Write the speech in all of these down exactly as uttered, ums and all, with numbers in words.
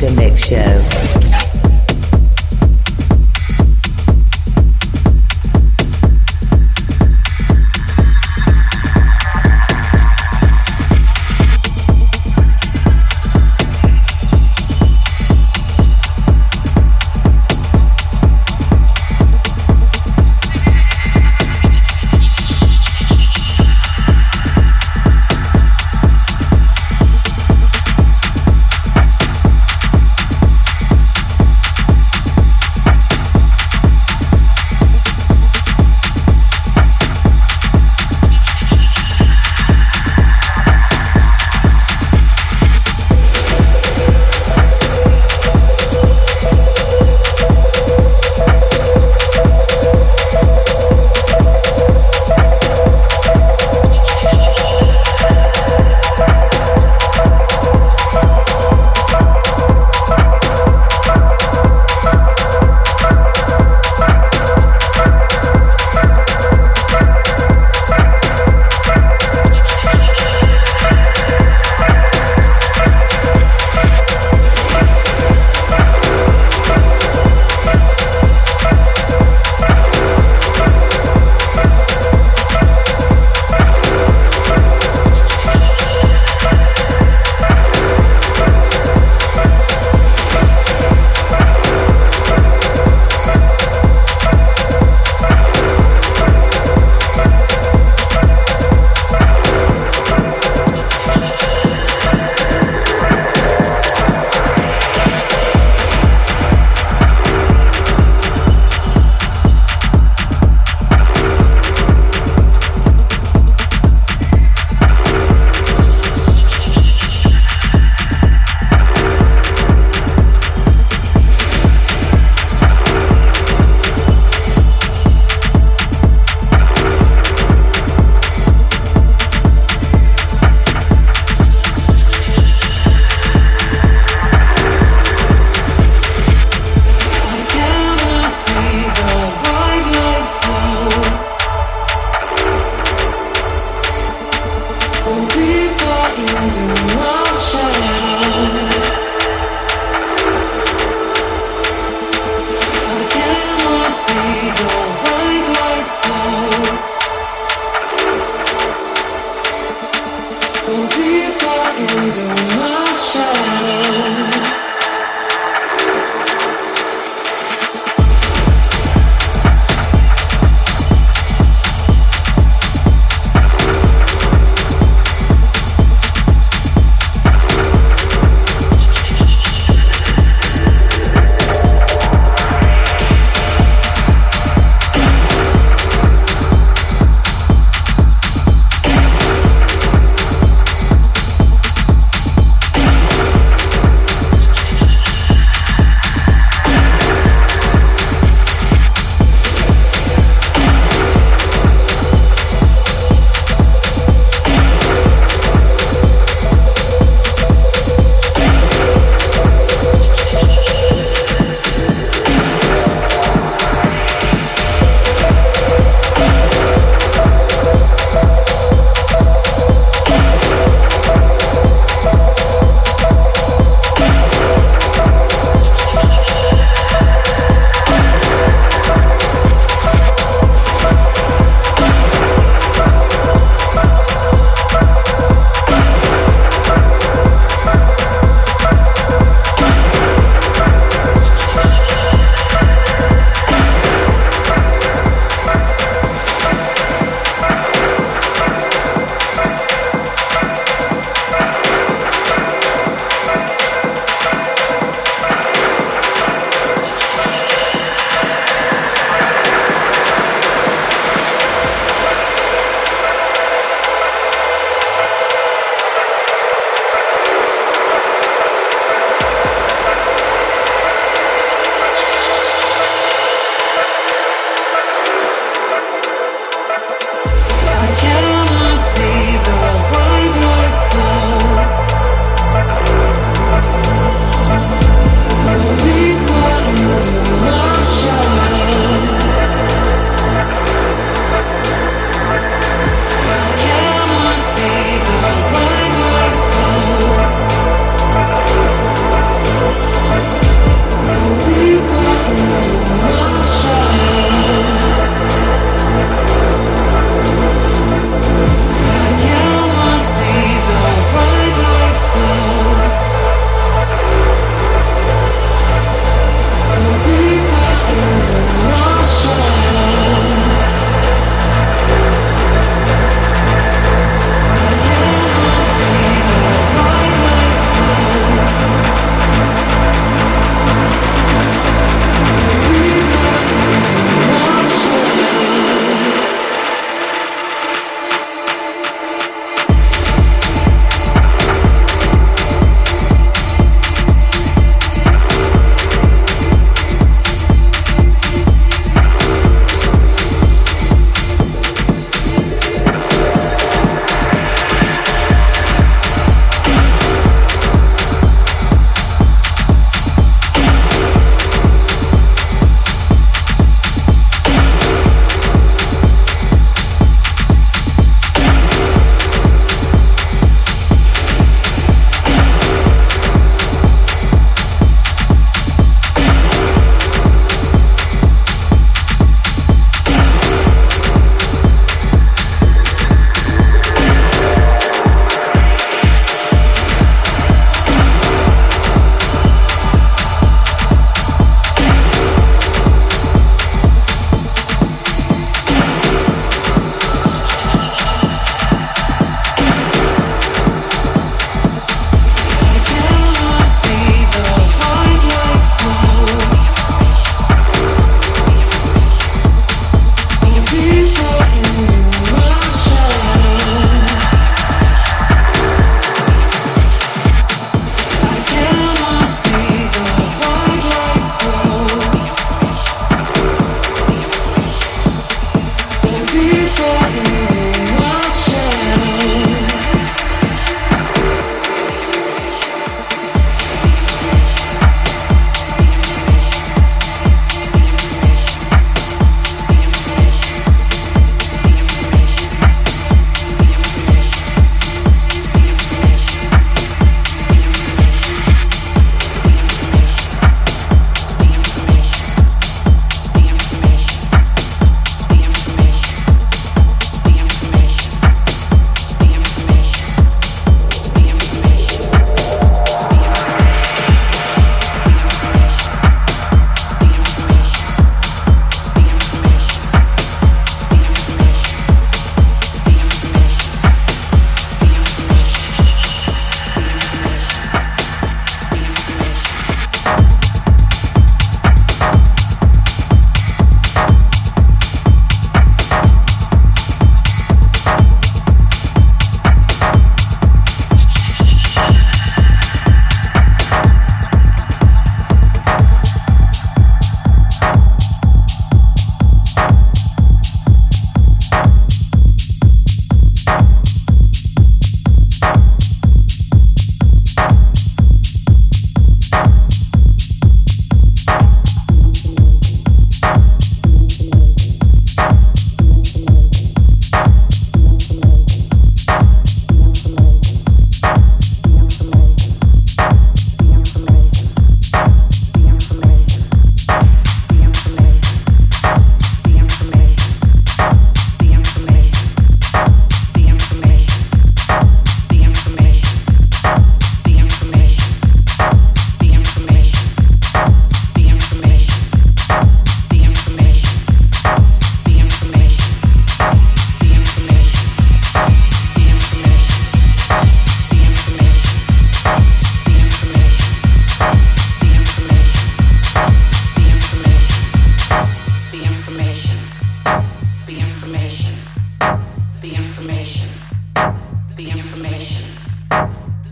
Mega Mix Show.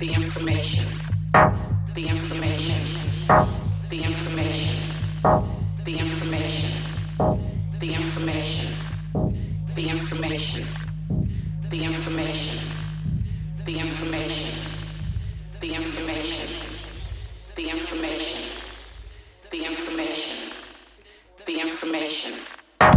the information, the information, the information, the information, the information, the information, the information, the information, the information, the information, the information, the information. Yeah.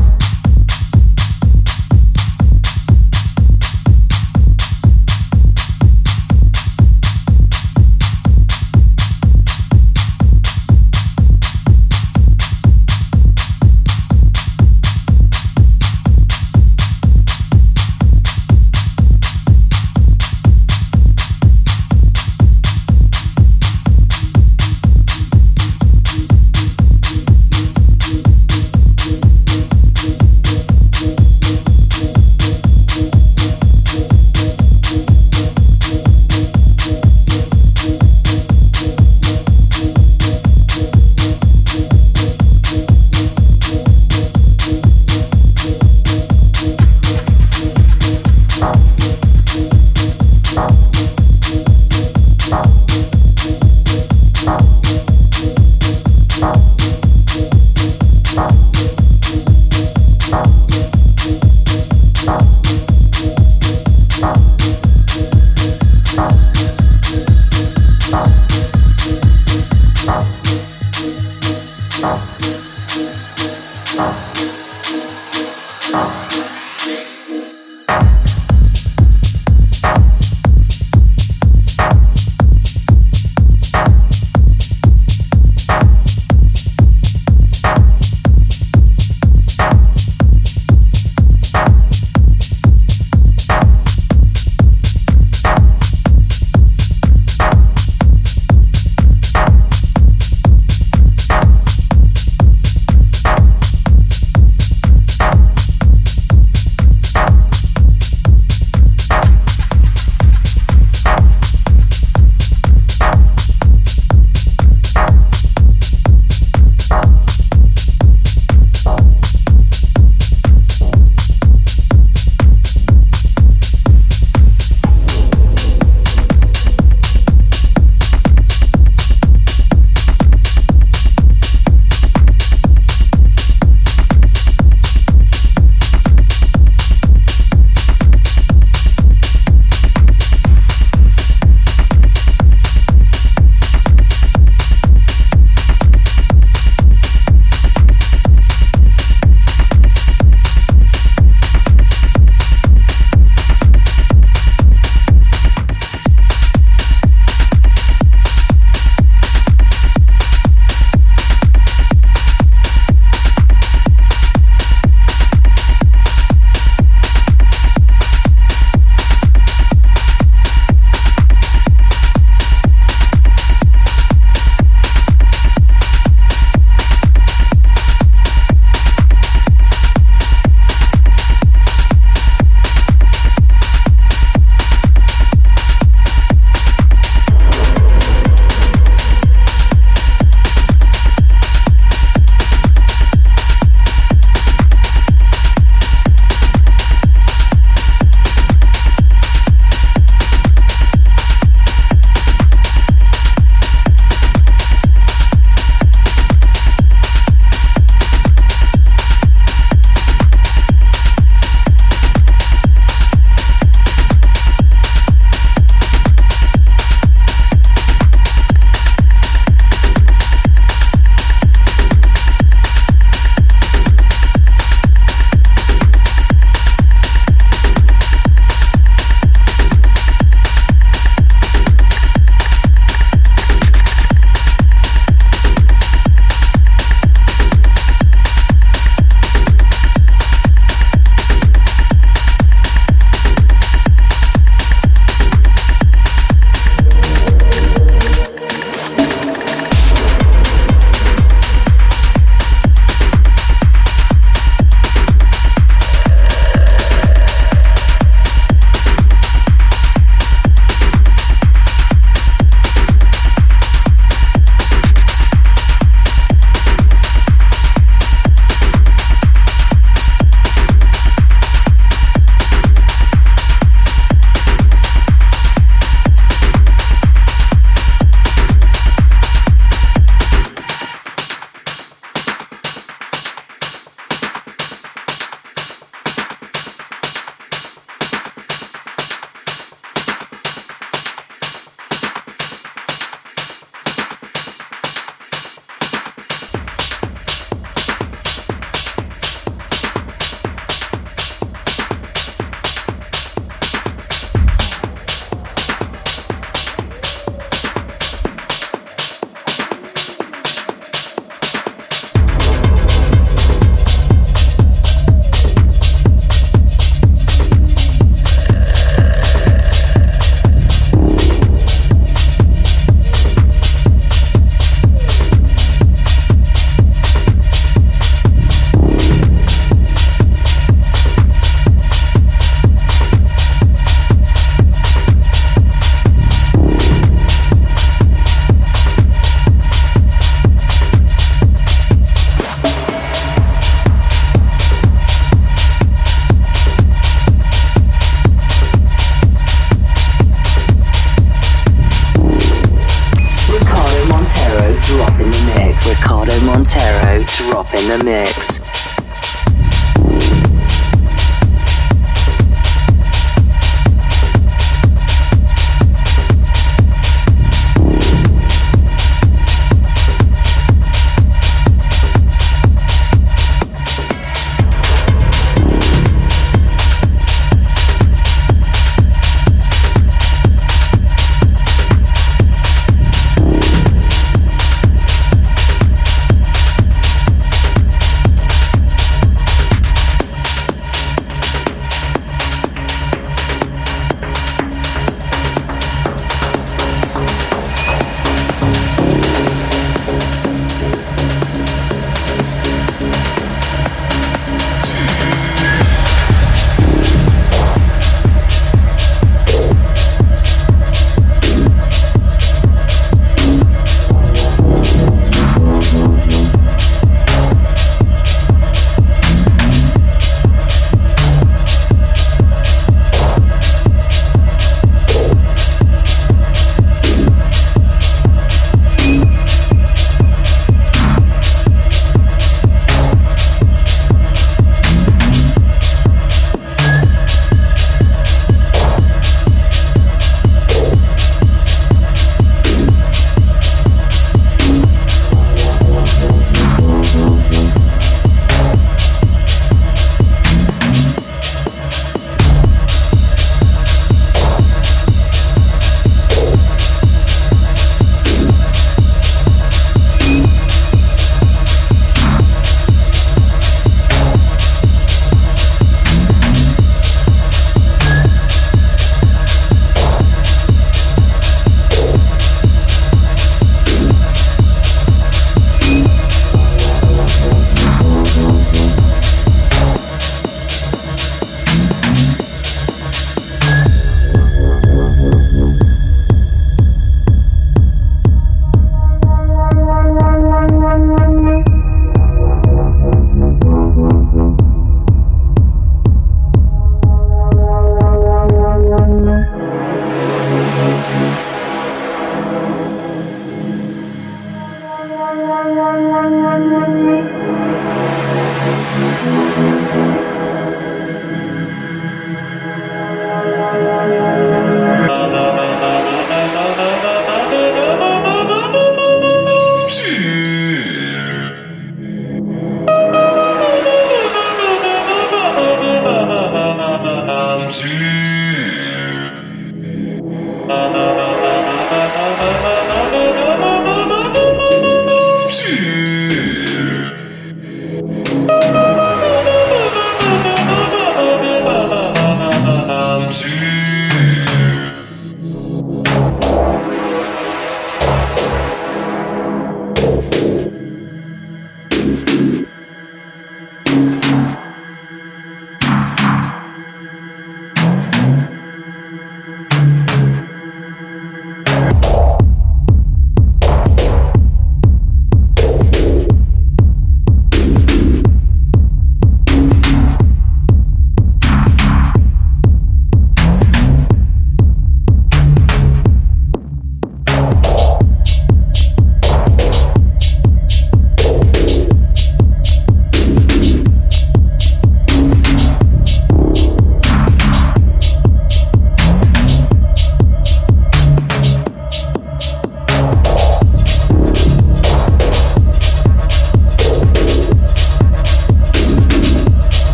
in the mix.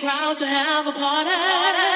crowd to have a party.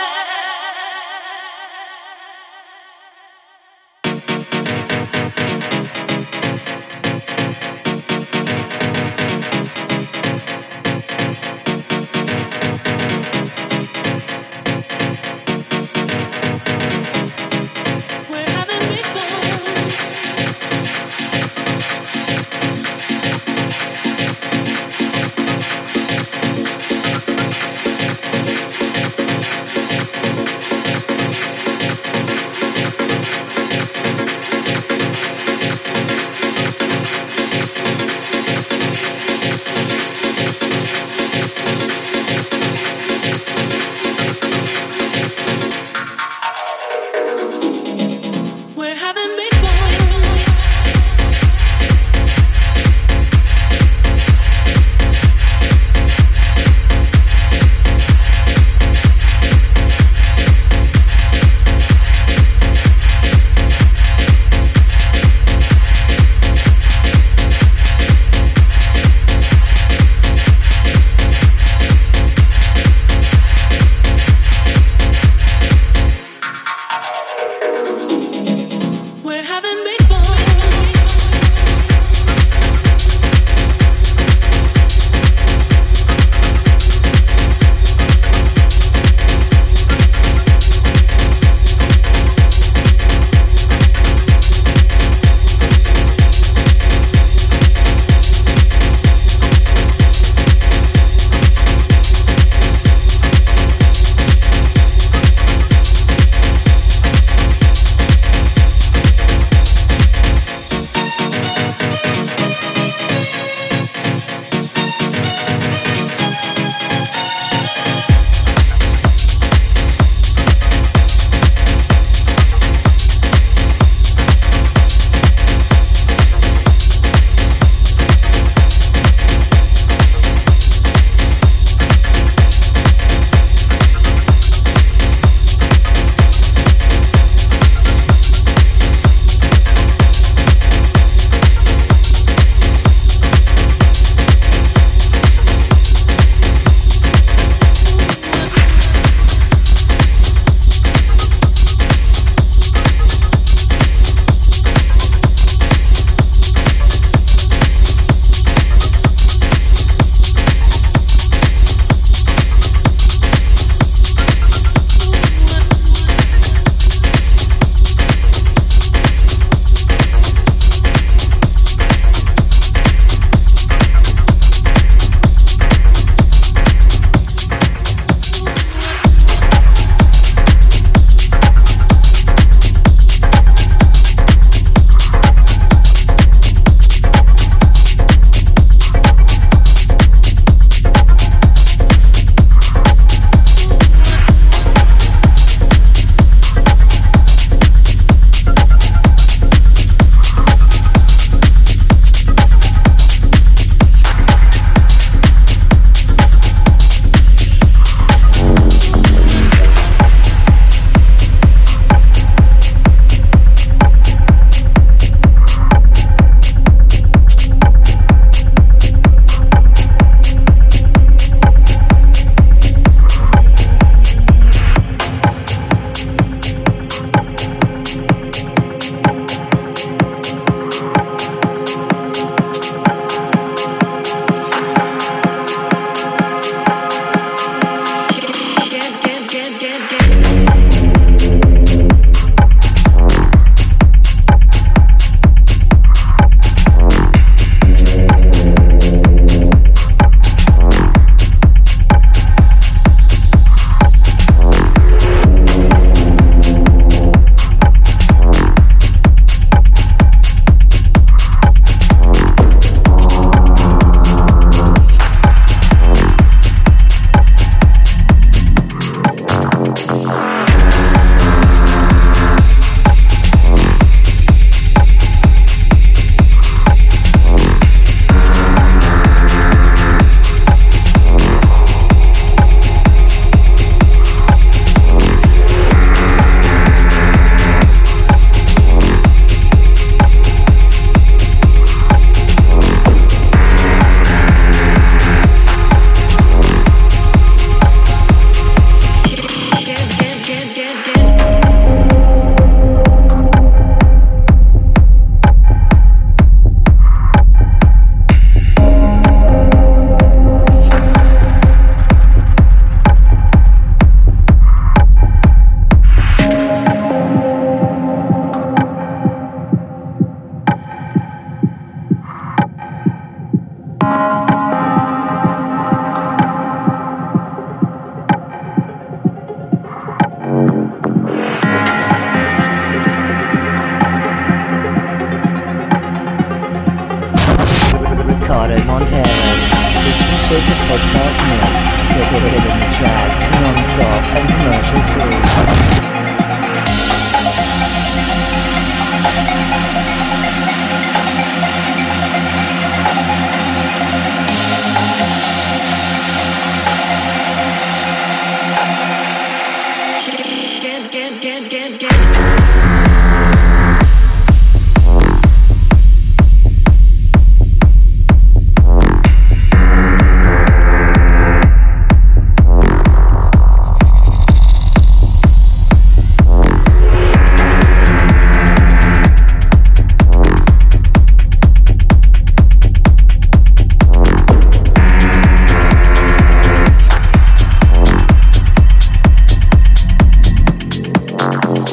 Shaker Podcast Mix. Get hidden the tracks, non-stop and commercial free.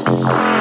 All right.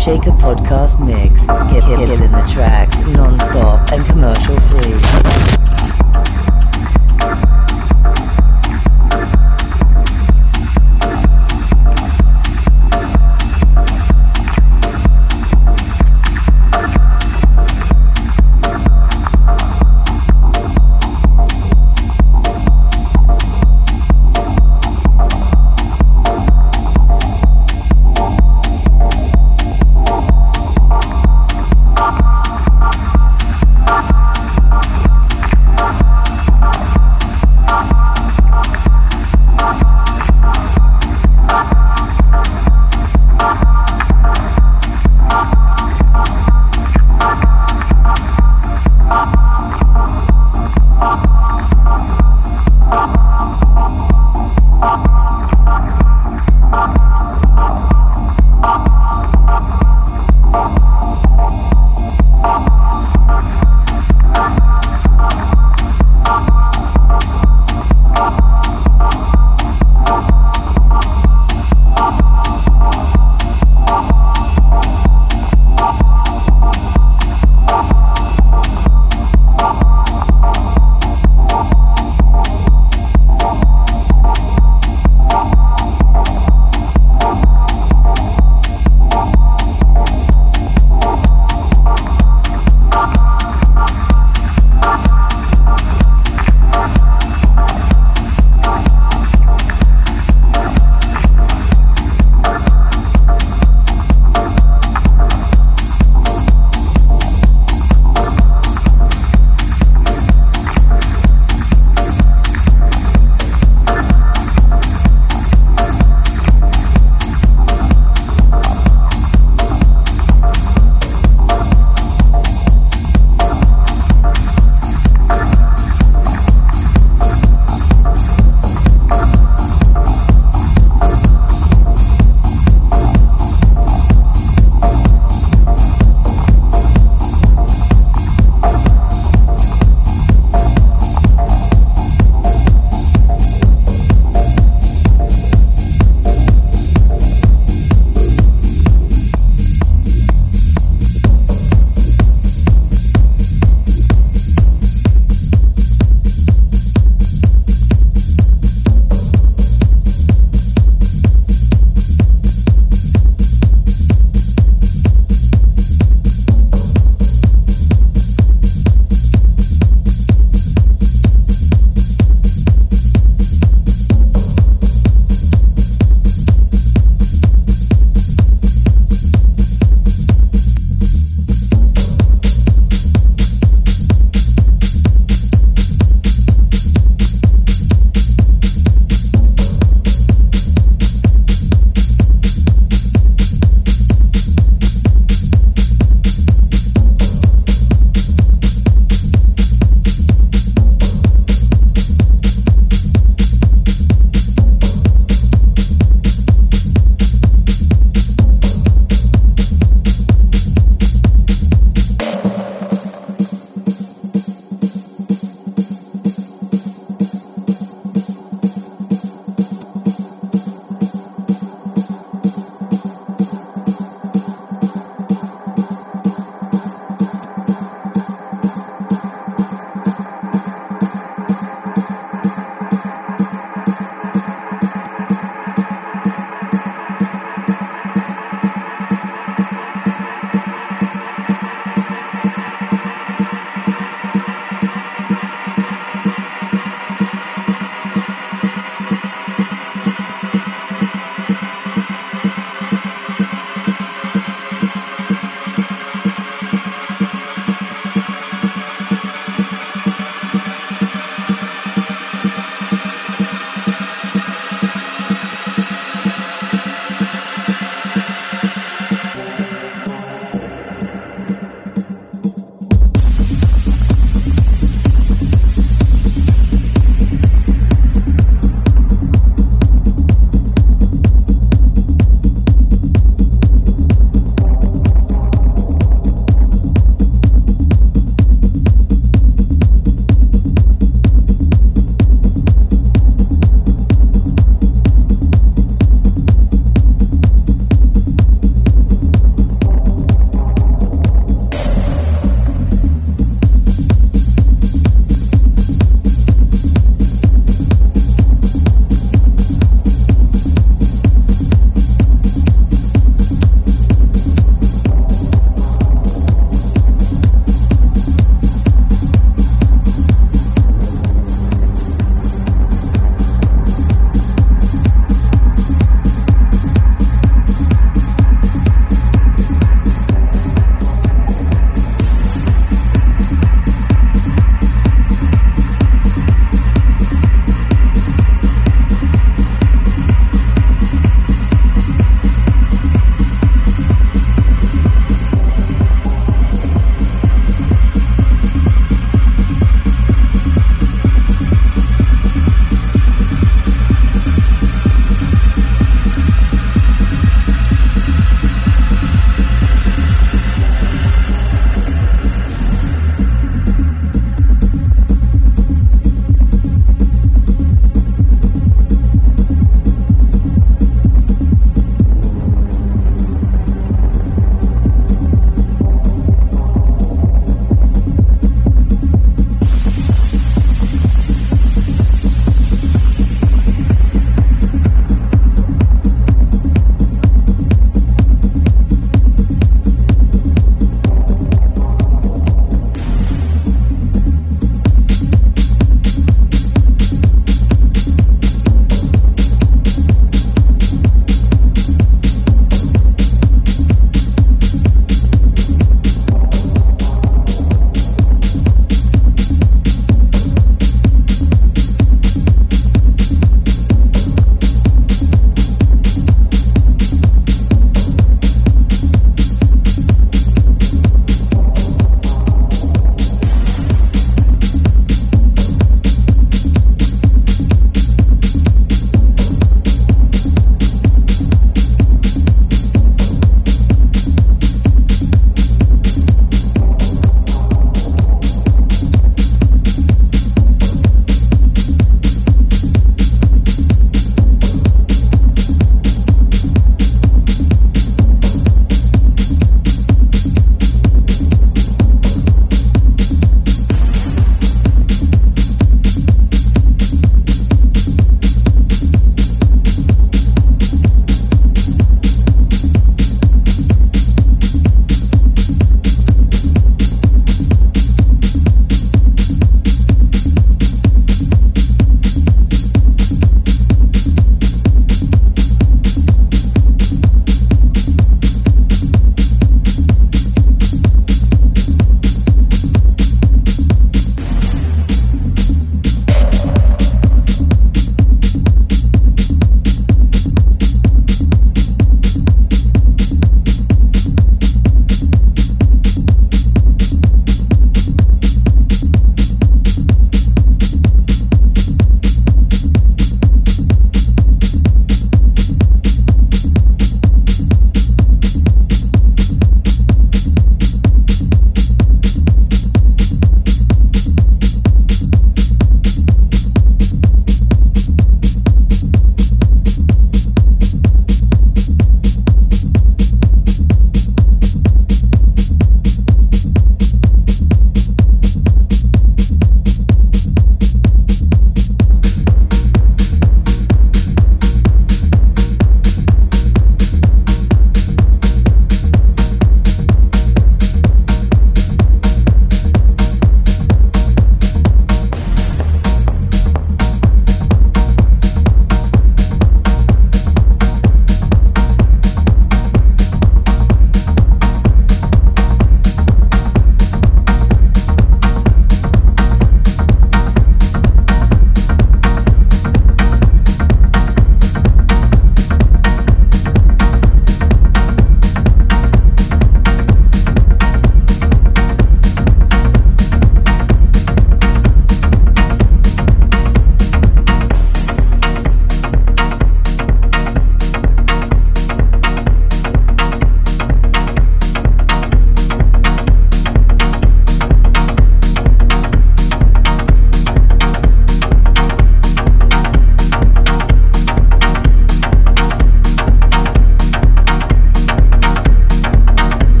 Shaker podcast mix. Kill, kill, kill in the tracks, non-stop and commercial free.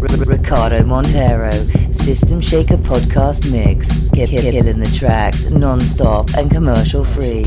Ricardo Montero, System Shaker Podcast Mix. Killing the tracks non-stop and commercial free.